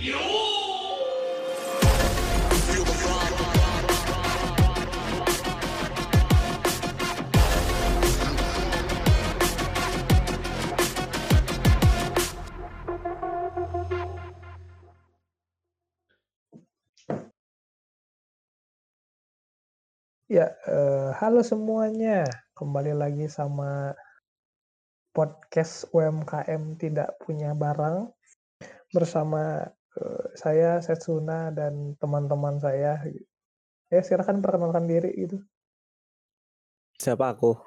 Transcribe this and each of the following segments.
Ya, halo semuanya. Kembali lagi sama podcast UMKM Tidak Punya Barang bersama saya Setsuna dan teman-teman saya. Ya, silakan perkenalkan diri gitu. Siapa aku?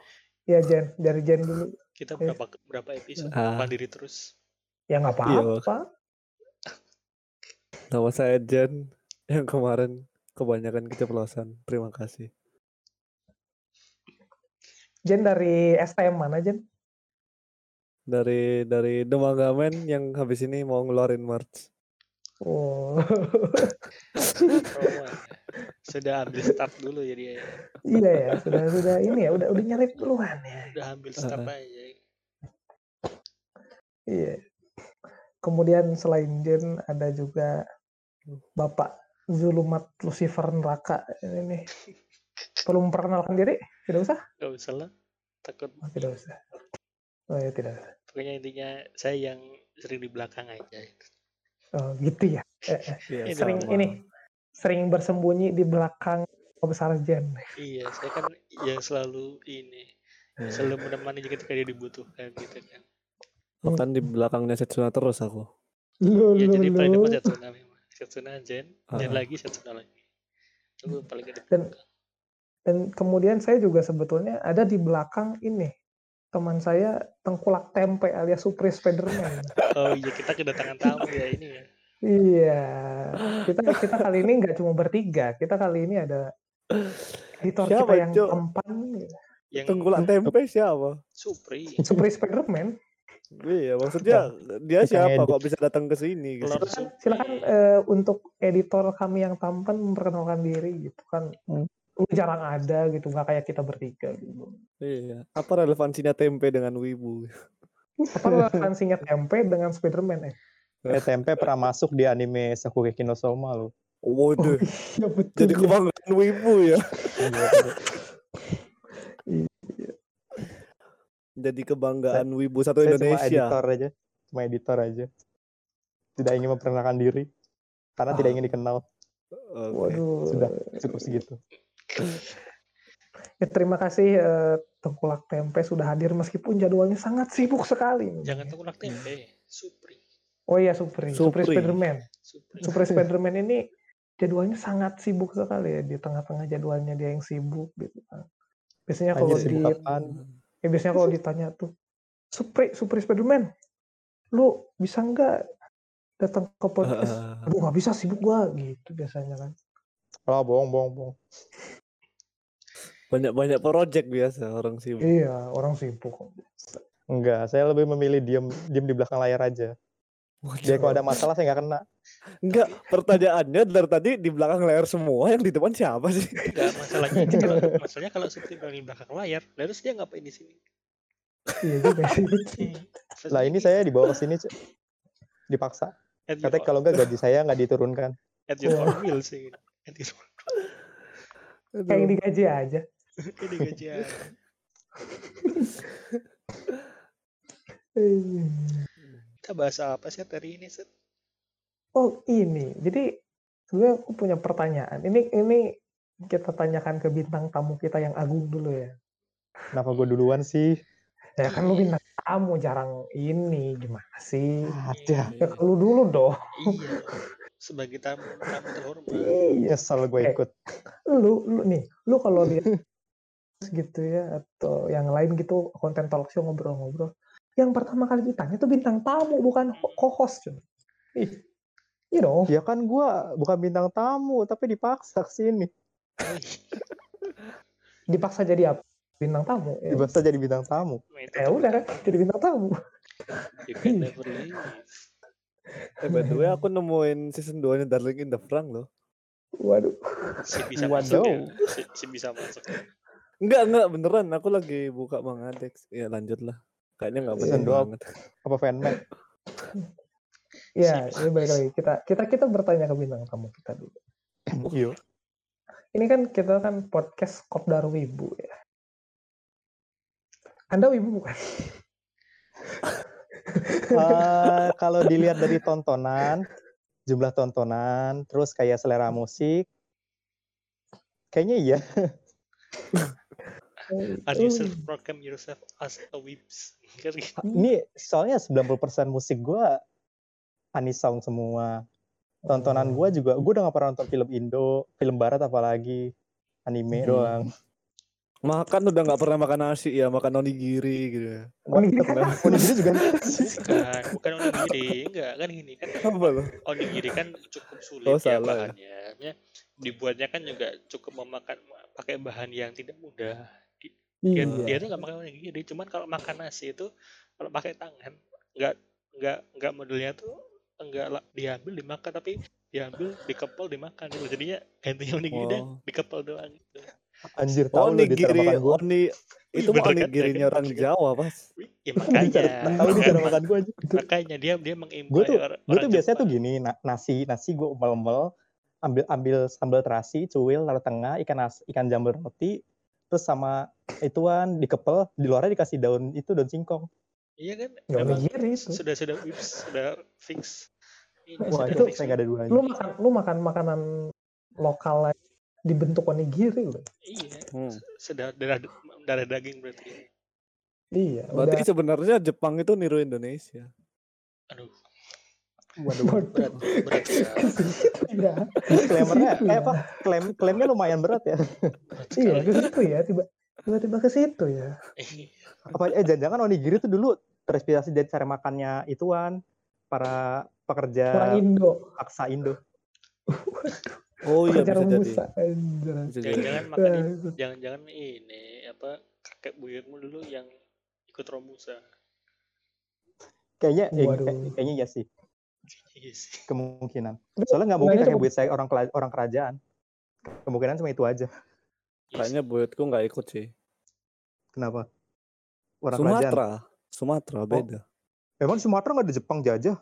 Ya, Jen, dari Jen dulu. Kita berapa episode perkenalkan diri terus? Ya nggak apa-apa. Nama saya Jen yang kemarin kebanyakan keceplosan. Terima kasih. Jen dari STM mana, Jen? Dari The Magamen yang habis ini mau ngeluarin merch. Oh. Sudah ambil start dulu ya dia. Iya ya, sudah ini ya, udah nyari peluang ya. Udah ambil start aja. Iya. Kemudian selain Jen ada juga Bapak Zulumat Lucifer Neraka ini. Perlu memperkenalkan diri? Tidak usah? Tidak usah lah. Takut. Oh, tidak usah. Oh ya tidak usah. Pokoknya intinya saya yang sering di belakang aja. Oh gitu ya? Ya sering bersembunyi di belakang Om Sarjan. Iya, saya kan yang selalu selalu menemani ketika dia dibutuhkan gitu kan. Bahkan di belakangnya Setsuna terus aku. Iya, jadi paling depan Setsuna memang. Setsuna Jen lagi, Setsuna lagi. Itu paling depan. Dan kemudian saya juga sebetulnya ada di belakang ini. Teman saya Tengkulak Tempe alias Supri Spiderman. Oh iya, kita kedatangan tamu ya ini ya. Iya. Kita kali ini nggak cuma bertiga. Kita kali ini ada editor siapa, kita yang tampan. Yang Tengkulak Tempe siapa? Supri Spiderman. Iya, maksudnya dia siapa kok bisa datang ke sini? Silakan untuk editor kami yang tampan memperkenalkan diri gitu kan. Jarang ada gitu, nggak kayak kita bertiga gitu. Iya. Apa relevansinya tempe dengan wibu? Apa relevansinya tempe dengan Spiderman? Tempe pernah masuk di anime Sekuji Kinosoma loh. Waduh. Oh, iya, betul. Jadi kebanggaan wibu ya. Jadi kebanggaan wibu satu Indonesia. Saya cuma editor aja. Tidak ingin memperkenalkan diri karena tidak ingin dikenal. Okay. Waduh. Sudah cukup segitu. Ya, terima kasih Tengkulak Tempe sudah hadir meskipun jadwalnya sangat sibuk sekali. Jangan Tengkulak Tempe, Supri. Oh iya, Supri Spiderman. Supri Spiderman ini jadwalnya sangat sibuk sekali ya, di tengah-tengah jadwalnya dia yang sibuk gitu kan. Biasanya kalau ditanya tuh, Supri Spiderman, lu bisa nggak datang ke podcast? Aduh, nggak bisa, sibuk gua gitu biasanya kan. Ah, bohong. Banyak project biasa orang sibuk. Iya, orang sibuk. Enggak, saya lebih memilih diam di belakang layar aja. Jadi kalau ada masalah saya nggak kena. Enggak, pertanyaannya dari tadi di belakang layar semua, yang di depan siapa sih? Enggak, masalahnya kalau seperti di belakang layar, terus dia ngapain di sini? Iya juga sih. Lah ini saya dibawa ke sini dipaksa. Katanya kalau enggak gaji saya nggak diturunkan. At your will sih. At your will. Kayak digaji aja. Kita bahas apa sih hari ini, Set? Oh ini, jadi sebenarnya aku punya pertanyaan. Ini kita tanyakan ke bintang tamu kita yang agung dulu ya. Kenapa gue duluan sih? Ya kan lu bintang tamu, jarang ini, gimana sih? Ada. Ya lu dulu dong. Iya. Sebagai tamu terhormat. Iya, salah gue ikut. Lu nih, lu kalau dia gitu ya atau yang lain gitu konten talk show ngobrol-ngobrol, yang pertama kali ditanya tuh bintang tamu bukan co-host. You know. Ya kan gue bukan bintang tamu tapi dipaksa kesini. Dipaksa jadi apa? Bintang tamu. Dipaksa jadi bintang tamu. Ya udah, jadi bintang tamu. By the way, aku nemuin season 2-nya Darling in the Franxx loh. Waduh. Si bisa masuk. Enggak beneran, aku lagi buka Mang Adex. Ya lanjutlah. Kayaknya enggak bener banget. Apa fanmade? Iya, ini balik lagi. Kita bertanya ke bintang tamu kita dulu. Yuk. Ini kan kita kan podcast Kopdar Wibu ya. Anda wibu bukan? Kalau dilihat dari tontonan, jumlah tontonan, terus kayak selera musik, kayaknya iya. Are you self-proclaim yourself as a weebs? Ini soalnya 90% musik gue Anis Song semua. Tontonan gue juga, gue udah gak pernah nonton film Indo, film Barat apalagi, anime doang. Makan udah gak pernah makan nasi ya, makan onigiri gitu ya. Onigiri juga bukan onigiri, enggak kan ini kan. Onigiri kan cukup sulit ya bahannya. Ya. Dibuatnya kan juga cukup memakan pakai bahan yang tidak mudah. Dia tuh gak pakai onigiri, cuman kalau makan nasi itu kalau pakai tangan enggak modelnya tuh enggak diambil dimakan, tapi diambil dikepel dimakan. Jadinya gantinya onigiri dan dikepel doang gitu. Anjir, tahu lu bicara makan gua. Itu mah onigirinya orang Jawa, Mas. Ya makanya. Tahu bicara makan gua aja. Makanya dia mengimpor orang. Gua tuh biasanya tuh gini, nasi gua umpel-umpel, ambil sambal terasi, cuil lalu tengah, ikan jambal roti, terus sama ituan dikepel, di luarnya dikasih daun singkong. Iya kan? Onigiri itu. Sudah fix. Wah, itu enggak ada duanya. Lu makan makanan lokal aja. Dibentuk onigiri loh. Iya. Darah daging berarti. Iya. Berarti sebenarnya Jepang itu niru Indonesia. Aduh. Waduh. Berat ya. Iya. Klaimnya lumayan berat ya. Iya, gitu ya. Tiba-tiba ke situ ya. Apa jangan-jangan onigiri itu dulu terinspirasi dari cara makannya ituan para pekerja orang Indo, paksa Indo. Oh iya, bisa jadi. Jangan-jangan ini apa kakek buyutmu dulu yang ikut romusa. Kayaknya ya sih. Kemungkinan. Soalnya nggak mungkin kakek buyut saya orang kerajaan. Kemungkinan cuma itu aja. Kayaknya buyutku nggak ikut sih. Kenapa? Orang Sumatera beda. Oh, emang Sumatera nggak ada Jepang jajah?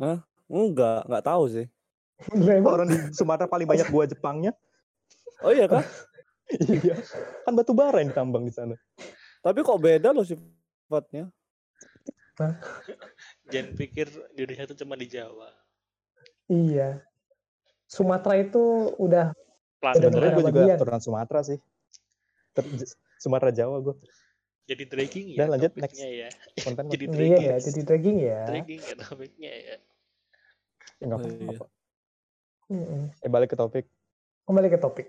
Hah? Nggak tahu sih. Orang di Sumatera paling banyak gua Jepangnya. Oh iya kan? Iya. Kan batu bara yang ditambang di sana. Tapi kok beda loh sifatnya. Jangan pikir Indonesia itu cuma di Jawa. Iya. Sumatera itu udah. Sebenarnya gua juga keturunan Sumatera sih. Sumatera Jawa gua. Jadi dragging ya. Dan lanjut next ya. Jadi dragging ya. Jadi dragging ya. Dragging ya topiknya ya. Enggak apa-apa. Kembali ke topik.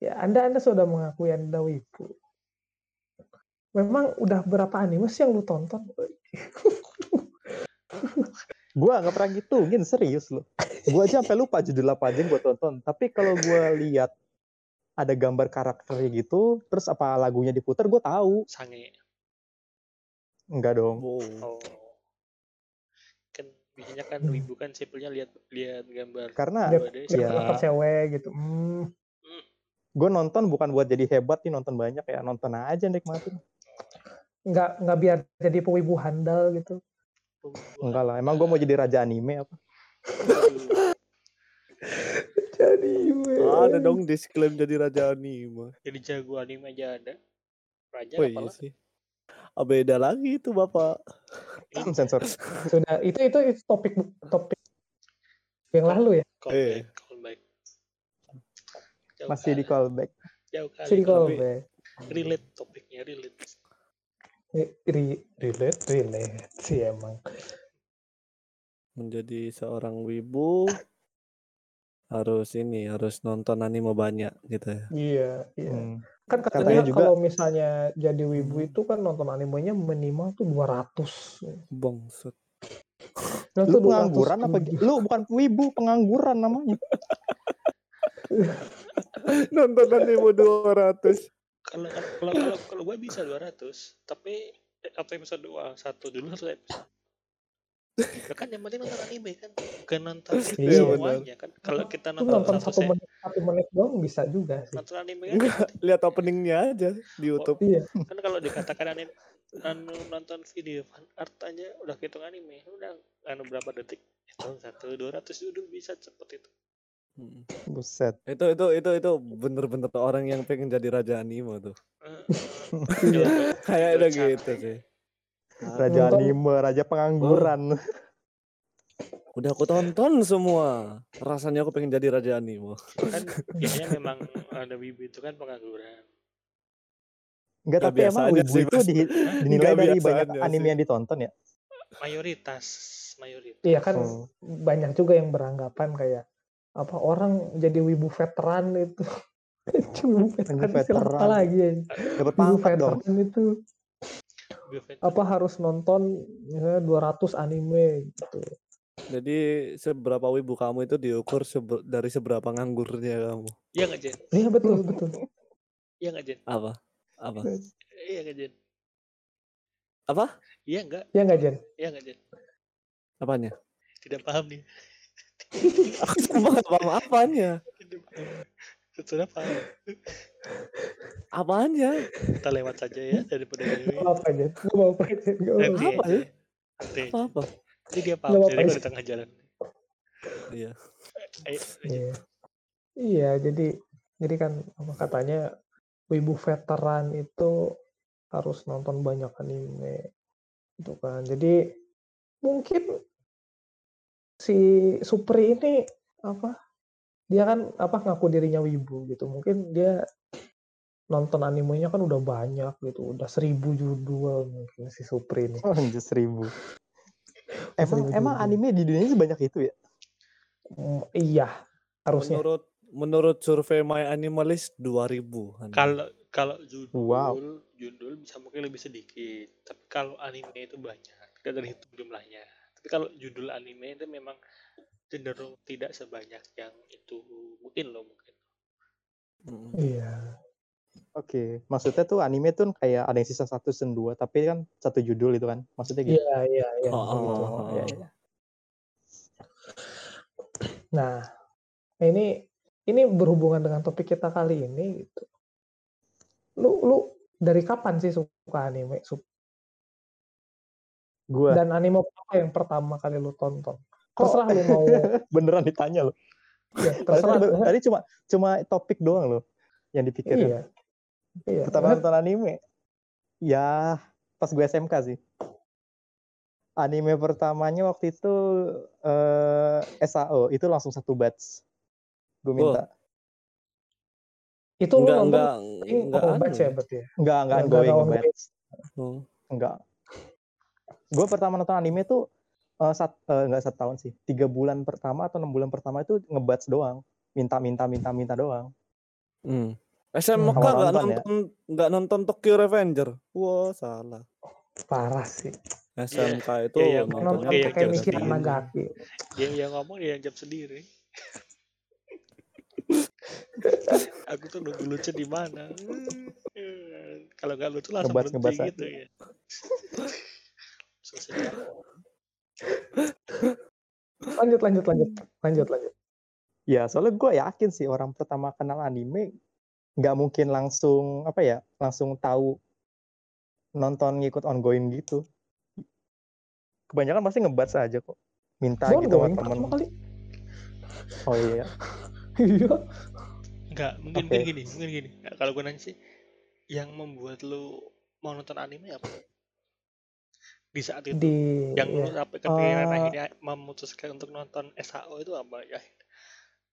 Ya, Anda sudah mengakui Anda wibu. Memang udah berapa anime sih yang lu tonton? Gua nggak pernah ngitungin, serius lu. Gua aja sampai lupa judul apa aja yang gua tonton. Tapi kalau gua lihat ada gambar karakternya gitu, terus apa lagunya diputar, gua tahu. Sange. Enggak dong. Oh. Biasanya kan wibu kan simpelnya lihat gambar. Karena ya cewek gitu. Gue nonton bukan buat jadi hebat nih, nonton banyak ya, nonton aja nikmatin. Enggak biar jadi pewibu handal gitu. Enggak lah, emang gue mau jadi raja anime apa? Jadi anime. Ada dong disclaim jadi raja anime. Jadi jago anime aja ada. Raja apalah. Sih. Beda lagi itu Bapak. Sensor. Sudah itu topik yang lalu ya. Callback. Masih di callback. Jauh kali. Relate topiknya relate sih emang. Menjadi seorang wibu harus nonton anime banyak gitu ya. Iya. Kan katanya juga, kalau misalnya jadi wibu itu kan nonton animenya minimal tuh 200. Bangset. Lu pengangguran apa? Lu bukan wibu, pengangguran namanya. Nonton anime 200. Kalau gue bisa 200, tapi apa episode 2? Satu dulu satu episode. Ya kan yang penting nonton anime kan. Bukan nonton semuanya kan. Kalau kita nonton satu menit doang bisa juga sih. Nonton anime kan. Lihat openingnya aja di YouTube. Iya. Kan kalau dikatakan anime anu nonton video fan art aja udah kehitung anime, udah anu berapa detik, hitung 100-200 udah bisa cepet itu. Buset. Itu bener-bener orang yang pengen jadi raja anime tuh. Kayak udah gitu sih. Raja anime, raja pengangguran. Udah aku tonton semua. Rasanya aku pengen jadi raja anime. Kan biasanya memang ada wibu itu kan pengangguran. Enggak, tapi emang wibu itu dinilai dari banyak anime yang ditonton ya? Mayoritas. Iya kan, banyak juga yang beranggapan kayak apa orang jadi wibu veteran itu. Wibu veteran. Apa lagi ya? Dapat pangkat dong. Itu apa harus nonton misalnya 200 anime gitu. Jadi seberapa wibu kamu itu diukur dari seberapa nganggurnya kamu. Iya enggak, Jen? Iya betul. Iya enggak, Jen? Apa? Iya enggak, Jen? Apa? Iya enggak, Jen? Iya enggak, Jen? Apanya? Tidak paham nih. Aku cuma paham apanya. Sudah paham. Apanya? Kita lewat saja ya daripada ini. Apa? Jadi dia paham jadi di tengah jalan. Iya. Iya, jadi kan apa katanya wibu veteran itu harus nonton banyak anime. Itu kan. Jadi mungkin si Supri ini apa dia kan apa ngaku dirinya wibu gitu, mungkin dia nonton animenya kan udah banyak gitu, udah 1000 judul mungkin si Supri ini. Oh, 1000. Emang anime di dunia sebanyak itu ya? Iya, harusnya. Menurut survei My Animalist 2000. Kalau judul judul bisa mungkin lebih sedikit, tapi kalau anime itu banyak, kita dari hitung jumlahnya. Tapi kalau judul anime itu memang cenderung tidak sebanyak yang itu mungkin. Iya. Oke, maksudnya tuh anime tuh kayak ada yang sisa 1 dan 2, tapi kan satu judul itu kan. Maksudnya gitu. Iya. Oh, gitu. Nah, ini berhubungan dengan topik kita kali ini gitu. Lu dari kapan sih suka anime? Gua. Dan anime apa yang pertama kali lu tonton? Terserah lu mau. Beneran ditanya lu. Ya, terserah. Tadi cuma topik doang lu yang dipikirin. Iya. Pertama nonton anime. Ya, pas gue SMK sih. Anime pertamanya waktu itu SAO, itu langsung satu batch. Gue minta. Itu lu enggak batch ya berarti. Enggak ongoing batch. Enggak. Gue pertama nonton anime tuh nggak 1 tahun sih, 3 bulan pertama atau 6 bulan pertama itu ngebatch doang, minta doang. SMK nggak nonton Tokyo Revenger, wah salah. Parah sih. SMK itu nonton kayak mikir Kaneki. Yang ngomong dia jawab sendiri. Aku tuh nunggu lucu di mana. Kalau nggak lucu langsung berhenti gitu ya. Lanjut. Ya soalnya gue yakin sih orang pertama kenal anime nggak mungkin langsung langsung tahu nonton ngikut ongoing gitu. Kebanyakan pasti ngebat saja kok, minta gitu sama teman. Oh iya. Nggak mungkin gini. Kalau gue nanya sih, yang membuat lu mau nonton anime apa? Di saat itu yang lu sampai kepikiran akhirnya memutuskan untuk nonton SAO itu apa ya?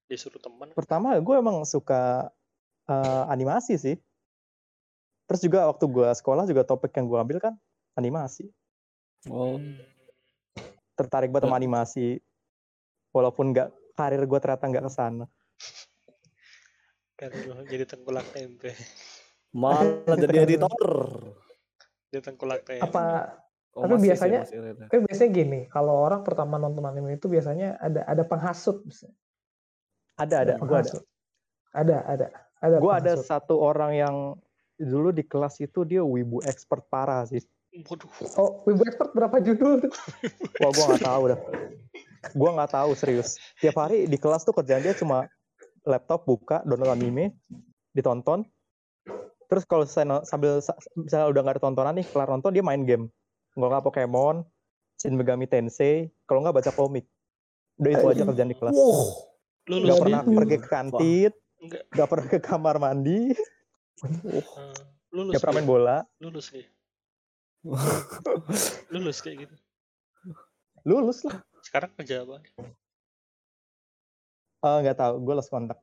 Disuruh teman. Pertama gue emang suka animasi sih. Terus juga waktu gue sekolah juga topik yang gue ambil kan animasi. Oh. Tertarik banget sama animasi. Walaupun karir gue ternyata nggak kesana. Karena jadi Tengkulak Tempe. Malah jadi editor. Jadi Tengkulak Tempe. Tapi biasanya gini, kalau orang pertama nonton anime itu biasanya ada penghasut. Ada. Gue ada satu orang yang dulu di kelas itu dia wibu expert parah sih. Waduh. Oh, wibu expert berapa judul? Wah, gue nggak tahu dah. Gue nggak tahu serius. Tiap hari di kelas tuh kerjaan dia cuma laptop buka download anime, ditonton, Terus kalau sambil misalnya udah nggak ada tontonan nih, kelar nonton dia main game. Kalau nggak Pokemon, Shin Megami Tensei, kalau nggak baca komik. Udah itu aja kerjaan di kelas. Nggak pernah pergi ke kantin, nggak pernah ke kamar mandi. Nggak pernah main bola. Lulus kayak gitu. Lulus lah. Sekarang kerja apa? Nggak tahu, gue lost kontak.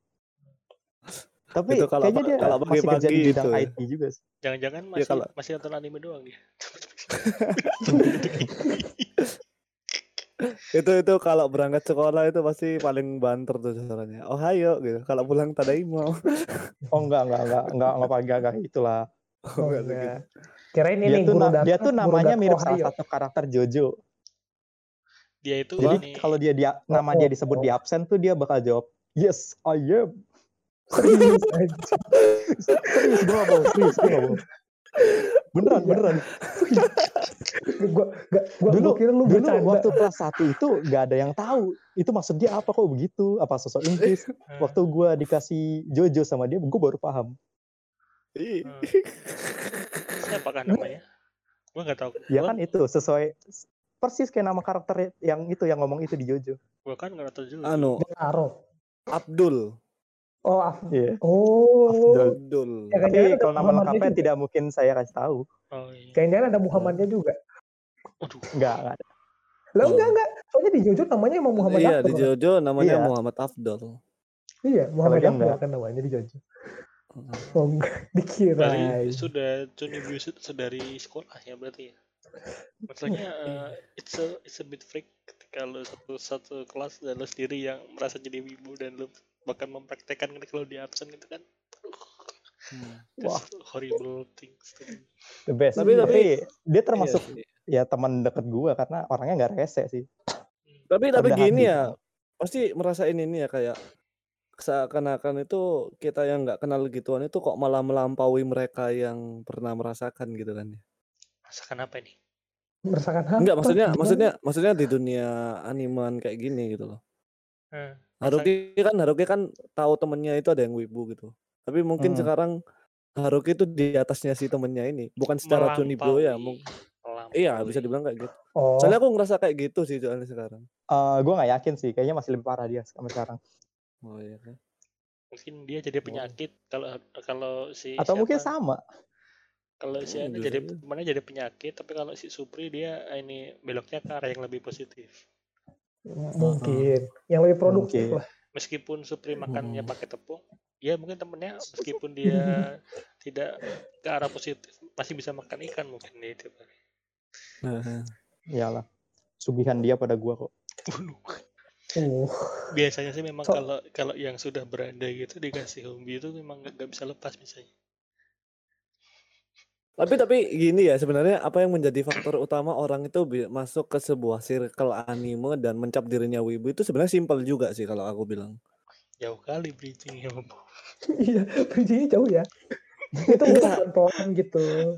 Tapi itu kalau kayaknya dia masih kerja di bidang itu. IT juga sih. Jangan-jangan masih, ya, kalau... masih nonton anime doang dia. itu kalau berangkat sekolah itu pasti paling banter tuh caranya. Oh hayo gitu. Kalau pulang tadaimo. Oh enggak pagi-pagi itulah. Oh, enggak. Kirain ini dia tuh namanya mirip salah satu karakter Jojo. Dia itu jadi kalau dia nama dia disebut di absen tuh dia bakal jawab, "Yes, I am." Serius, gue gak bohong. Beneran. Dulu waktu kelas 1 itu gak ada yang tahu itu maksud dia apa kok begitu, apa sosok Inggris. Waktu gue dikasih Jojo sama dia, gue baru paham. Siapakah namanya? Gue gak tahu. Ya kan itu sesuai persis kayak nama karakter yang ngomong itu di Jojo. Gue kan gak tahu Jojo. Avdol. Avdol. Ya, tapi kalau nama lengkapnya tidak mungkin saya kasih tahu. Oh, iya. Kayaknya ada Muhammadnya juga. Aduh, enggak ada. Lah enggak. Soalnya di Jojo namanya emang Muhammad Avdol. Iya, di Jojo namanya Muhammad Avdol. Iya, Muhammad Avdol kan namanya di Jojo. Oh, enggak dikira. Sudah Junibius itu dari sekolah ya berarti ya. Maksudnya it's a bit freak ketika lo satu kelas dan lo sendiri yang merasa jadi wibu dan lo bahkan mempraktekkan kalau di absen gitu kan. Wah, horrible things. The best. Tapi dia termasuk ya teman dekat gua karena orangnya enggak rese sih. Tapi gini ya, pasti merasain ini ya kayak seakan-akan itu kita yang enggak kenal gituan itu kok malah melampaui mereka yang pernah merasakan gitu kan ya. Merasakan apa ini? Merasakan apa? Enggak, maksudnya di dunia animan kayak gini gitu loh. Haruki kan tahu temennya itu ada yang wibu gitu. Tapi mungkin sekarang Haruki itu di atasnya si temennya ini, bukan secara Junibo ya. Iya, bisa dibilang kayak gitu. Oh. Soalnya aku ngerasa kayak gitu sih soalnya sekarang. Gue nggak yakin sih, kayaknya masih lebih parah dia sampai sekarang. Oh iya kan. Mungkin dia jadi penyakit kalau si atau siapa, mungkin sama. Kalau si Ana jadi penyakit, tapi kalau si Supri dia ini beloknya ke arah yang lebih positif. Mungkin yang lebih produktif lah. Meskipun Supri makannya pakai tepung, ya mungkin temennya meskipun dia tidak ke arah positif masih bisa makan ikan mungkin dia tiap hari. Iyalah, sugihan dia pada gua kok. Biasanya sih memang kalau yang sudah berada gitu dikasih hobi itu memang nggak bisa lepas misalnya. Tapi gini ya, sebenarnya apa yang menjadi faktor utama orang itu masuk ke sebuah circle anime dan mencap dirinya wibu itu sebenarnya simpel juga sih kalau aku bilang. Jauh kali bridging-nya. Iya, bridging-nya jauh ya. Itu bukan pohon gitu.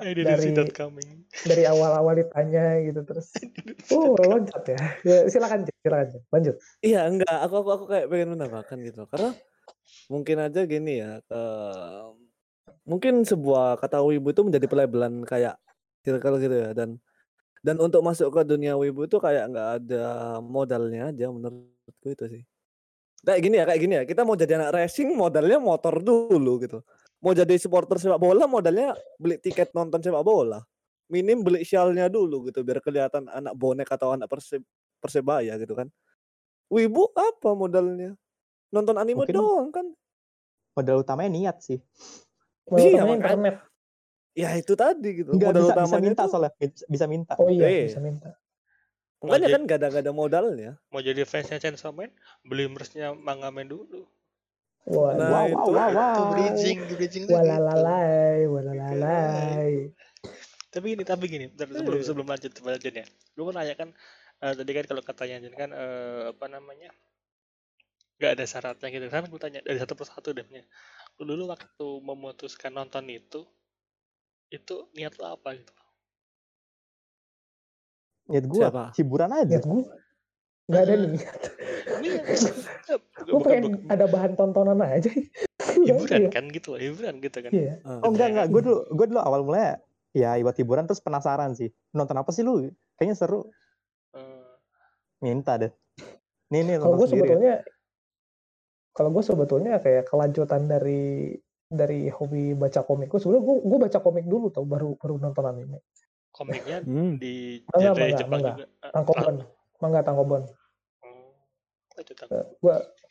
Dari awal-awal ditanya gitu terus. Loncat ya. Ya silakan lanjut. Iya, enggak, aku kayak pengen menambahkan gitu. Karena mungkin aja gini ya, mungkin sebuah kata wibu itu menjadi pelabelan kayak circle gitu ya dan untuk masuk ke dunia wibu itu kayak nggak ada modalnya aja menurutku itu sih. Kayak gini ya kita mau jadi anak racing modalnya motor dulu gitu. Mau jadi supporter sepak bola modalnya beli tiket nonton sepak bola. Minim beli sialnya dulu gitu biar kelihatan anak bonek atau anak Persebaya gitu kan. Wibu apa modalnya? Nonton anime doang kan. Modal utamanya niat sih. Iya, internet. Ya itu tadi gitu. Nggak, modal utamanya bisa minta itu... soalnya bisa minta. Oh iya, bisa minta. Makanya kan gak ada modalnya. Mau jadi fansnya Chainsaw Man, beli merch-nya Magamen dulu. Wow. Bridging. Walalai. Tapi gini, sebelum lanjut ya. Lu kan nanya kan tadi kan kalau katanya kan apa namanya? Gak ada syaratnya gitu. Kan gue tanya dari satu persatu dehnya. Lu dulu waktu memutuskan nonton itu niat lo apa gitu? Niat gue apa? Hiburan aja. Niat gue? Gak ada niat. Gue pengen ada bahan tontonan aja. hiburan kan gitu loh, hiburan gitu kan. Iya. Oh enggak, gue dulu awal mulai ya buat hiburan, terus penasaran sih. Nonton apa sih lu? Kayaknya seru. Minta deh. Nih kalau gue sebetulnya ya. Kalau gue sebetulnya kayak kelanjutan dari hobi baca komik. Gue sebelum gue baca komik dulu tau, baru nonton anime. Komiknya di genre Jepang juga. Tangkobon.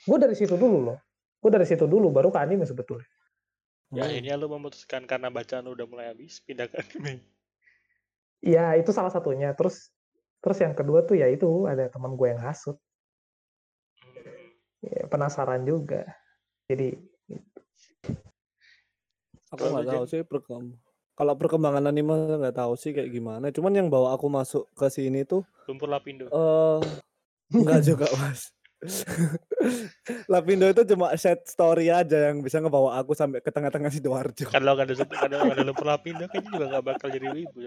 Gue dari situ dulu loh. Gue dari situ dulu baru ke anime sebetulnya. Ya akhirnya lo memutuskan karena bacaan lo udah mulai habis pindah ke anime. Iya itu salah satunya. Terus yang kedua tuh ya itu ada teman gue yang hasut. Ya, penasaran juga. Jadi gitu. Aku nggak tahu sih kalau perkembangan anime nggak tahu sih kayak gimana. Cuman yang bawa aku masuk ke sini tuh Lumpur Lapindo. Enggak juga mas. Lapindo itu cuma sad story aja yang bisa ngebawa aku sampai ke tengah-tengah Sidoarjo. Kalau ada Lumpur Lapindo kayaknya juga gak bakal jadi wibu.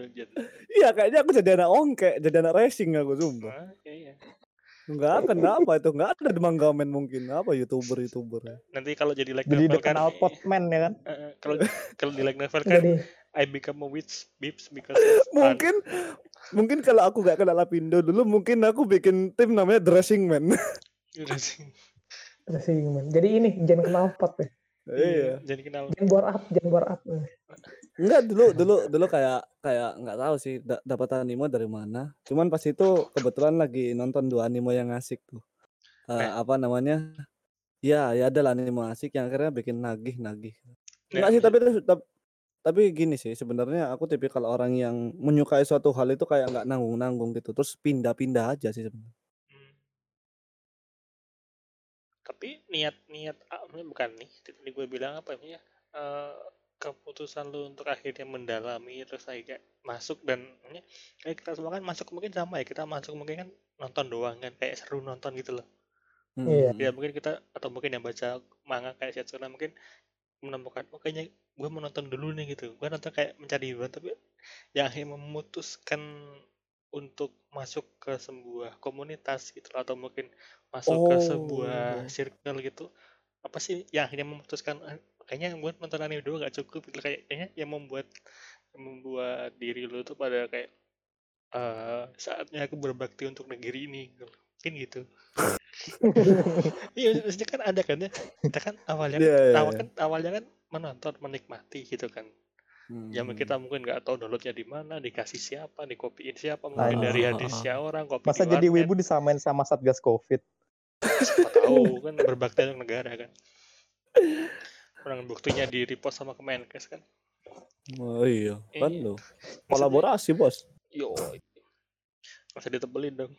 Iya kayaknya aku jadi anak ongkek, jadi anak racing aku sumpah. Iya. Enggak, kenapa itu? Enggak ada The Magamen mungkin. Apa YouTuber-YouTuber. Nanti kalau jadi like novel kan jadi potman ya kan? Kalau di like novel kan I become a witch beeps because mungkin kalau aku gak kenal Lapindo dulu mungkin aku bikin tim namanya Dressing Man. Dressing Man. Jadi ini jangan kenal pot ya. Iya. Jangan bore up. Enggak dulu kayak nggak tahu sih dapat anime dari mana. Cuman pas itu kebetulan lagi nonton 2 anime yang asik tuh. Apa namanya? Ya ada anime asik yang akhirnya bikin nagih. Enggak sih tapi gini sih sebenarnya aku tipikal orang yang menyukai suatu hal itu kayak nggak nanggung gitu. Terus pindah-pindah aja sih sebenarnya. Tapi niat gue bilang apa ya? Keputusan lu untuk akhirnya mendalami terus kayak masuk dan kayak kita semua kan masuk mungkin sama ya, kita masuk mungkin kan nonton doang kan kayak seru nonton gitu loh. Ya mungkin kita atau mungkin yang baca manga kayak Setsuna mungkin menemukan kayaknya gue mau nonton dulu nih gitu. Gue nonton kayak mencari hiburan, tapi yang akhirnya memutuskan untuk masuk ke sebuah komunitas gitu atau mungkin masuk ke sebuah circle gitu. Apa sih yang akhirnya memutuskan kayaknya buat nonton anime doang gak cukup gitu, kayaknya yang membuat diri lu tuh pada kayak saatnya aku berbakti untuk negeri ini gitu. Mungkin gitu. Iya maksudnya kan ada kan ya. Kita kan awalnya kan menonton menikmati gitu kan. Ya kita mungkin nggak tahu downloadnya di mana, dikasih siapa, dikopiin siapa, mungkin dari hadisnya orang, kopi. Masa jadi wibu disamain sama Satgas Covid? Siapa tahu kan berbakti untuk negara kan. Orang buktinya di repost sama Kemenkes kan. Oh iya, kan lo. Kolaborasi bos. Yo, masa ditebelin dong.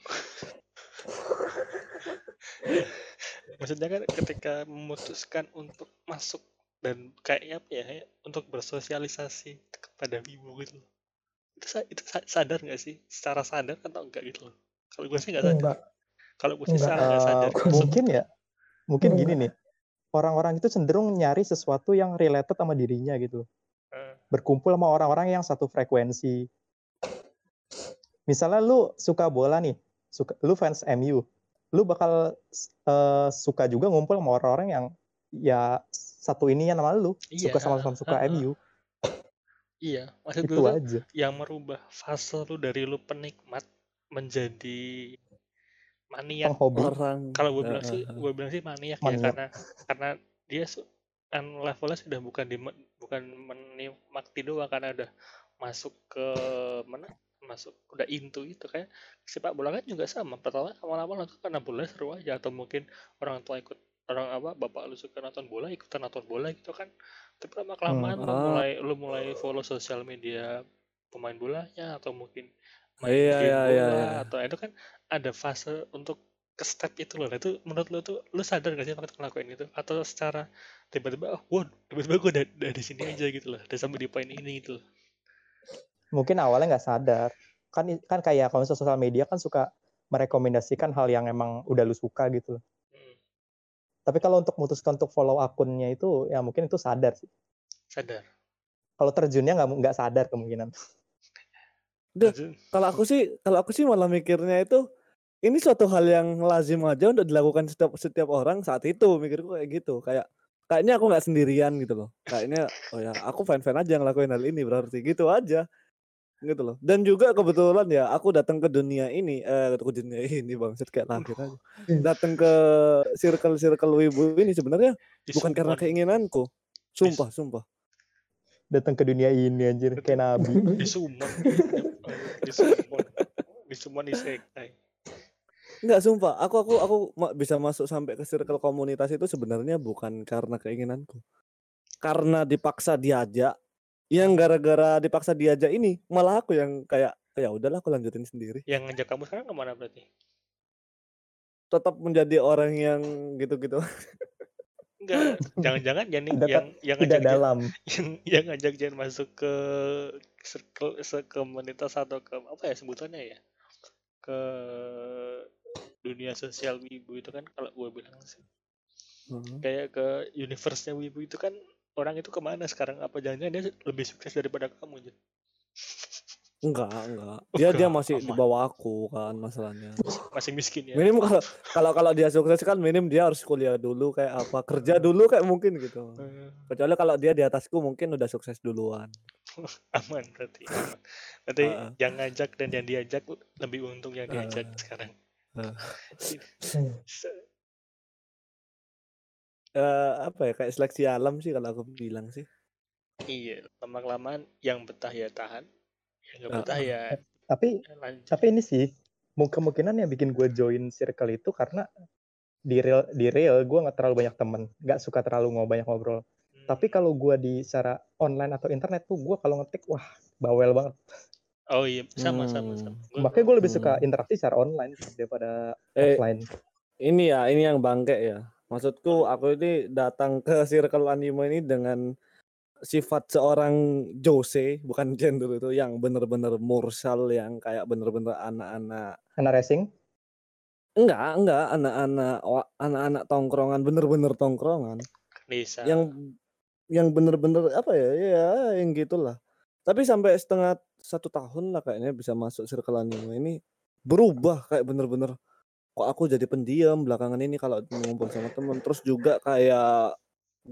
Maksudnya kan ketika memutuskan untuk masuk dan kayaknya apa ya untuk bersosialisasi kepada wibu gitu loh. Itu sadar nggak sih? Secara sadar atau enggak gitu loh? Kalau gue sih nggak sadar. Kalau gue sih nggak sadar. Mungkin ya. Mungkin gini nih. Orang-orang itu cenderung nyari sesuatu yang related sama dirinya gitu. Berkumpul sama orang-orang yang satu frekuensi. Misalnya lu suka bola nih. Lu fans MU. Lu bakal suka juga ngumpul sama orang-orang yang ya satu ini yang nama lu suka sama-sama suka MU. Iya, maksud itu aja yang merubah fase lu dari lu penikmat menjadi maniak. Kalau gue bilang sih maniak. Ya karena dia kan levelnya sudah bukan menikmati doang, karena udah masuk ke mana? Udah into itu kayak sepak bola kan juga sama. Pertama awal-awal aku karena bola seru aja, atau mungkin orang tua ikut orang apa bapak lu suka nonton bola ikutan nonton bola gitu kan, tapi lama kelamaan lu mulai follow sosial media pemain bolanya atau mungkin main bola. Atau itu kan ada fase untuk ke step itu loh. Itu menurut lu tuh lu sadar gak sih waktu ngelakuin itu, atau secara tiba-tiba tiba-tiba gue udah di sini aja gitu loh, udah sampai di poin ini gitu loh. Mungkin awalnya nggak sadar kan kayak kalau sosial media kan suka merekomendasikan hal yang emang udah lu suka gitu loh. Tapi kalau untuk memutuskan untuk follow akunnya itu, ya mungkin itu sadar sih. Sadar. Kalau terjunnya nggak sadar kemungkinan. Kalau aku sih malah mikirnya itu, ini suatu hal yang lazim aja untuk dilakukan setiap orang saat itu. Mikirku kayak gitu, kayak kayaknya aku nggak sendirian gitu loh. Kayaknya oh ya aku fan-fan aja ngelakuin hal ini berarti gitu aja. Gitu loh. Dan juga kebetulan ya aku datang ke dunia ini bangset kayak lahir aja. Datang ke circle-circle wibu ini sebenarnya bukan karena keinginanku. Sumpah. Datang ke dunia ini anjir kayak nabi. Disummon isekai. Enggak sumpah, aku bisa masuk sampai ke circle komunitas itu sebenarnya bukan karena keinginanku. Karena dipaksa diajak. Yang gara-gara dipaksa diajak ini malah aku yang kayak ya udahlah aku lanjutin sendiri. Yang ngajak kamu sekarang kemana berarti? Tetap menjadi orang yang gitu-gitu. Enggak, jangan-jangan yang ngajak dalam. Yang ngajak jangan masuk ke circle komunitas atau ke apa ya sebutannya ya? Ke dunia sosial wibu itu kan kalau gue bilang sih. Kayak ke universe-nya wibu itu kan. Orang itu kemana sekarang? Apa jangan-jangan dia lebih sukses daripada kamu? Enggak. Dia masih aman. Di bawah aku kan masalahnya. Masih miskin ya. Minim kalau dia sukses kan minim dia harus kuliah dulu kayak apa kerja dulu kayak mungkin gitu. Kecuali kalau dia di atasku mungkin udah sukses duluan. Aman berarti. Aman. Nanti yang ngajak dan yang diajak lebih untung yang diajak sekarang. Apa ya kayak seleksi alam sih kalau aku bilang sih. Iya, lama-kelamaan yang betah ya tahan, yang nggak betah ya. Tapi ini sih kemungkinan yang bikin gue join circle itu karena di real gue nggak terlalu banyak teman, nggak suka terlalu banyak ngobrol. Tapi kalau gue di secara online atau internet tuh gue kalau ngetik wah bawel banget. Oh iya, sama. Makanya gue lebih suka interaksi secara online daripada offline. Ini yang bangke ya. Maksudku aku ini datang ke circle anime ini dengan sifat seorang Jose, bukan Jen dulu itu, yang bener-bener mursal, yang kayak bener-bener anak-anak. Anak racing? Enggak, anak-anak tongkrongan, bener-bener tongkrongan. Bisa. Yang bener-bener apa ya yang gitulah. Tapi sampai setengah 1 tahun lah kayaknya bisa masuk circle anime ini berubah kayak bener-bener. Kok aku jadi pendiam belakangan ini kalau ngumpul sama temen. Terus juga kayak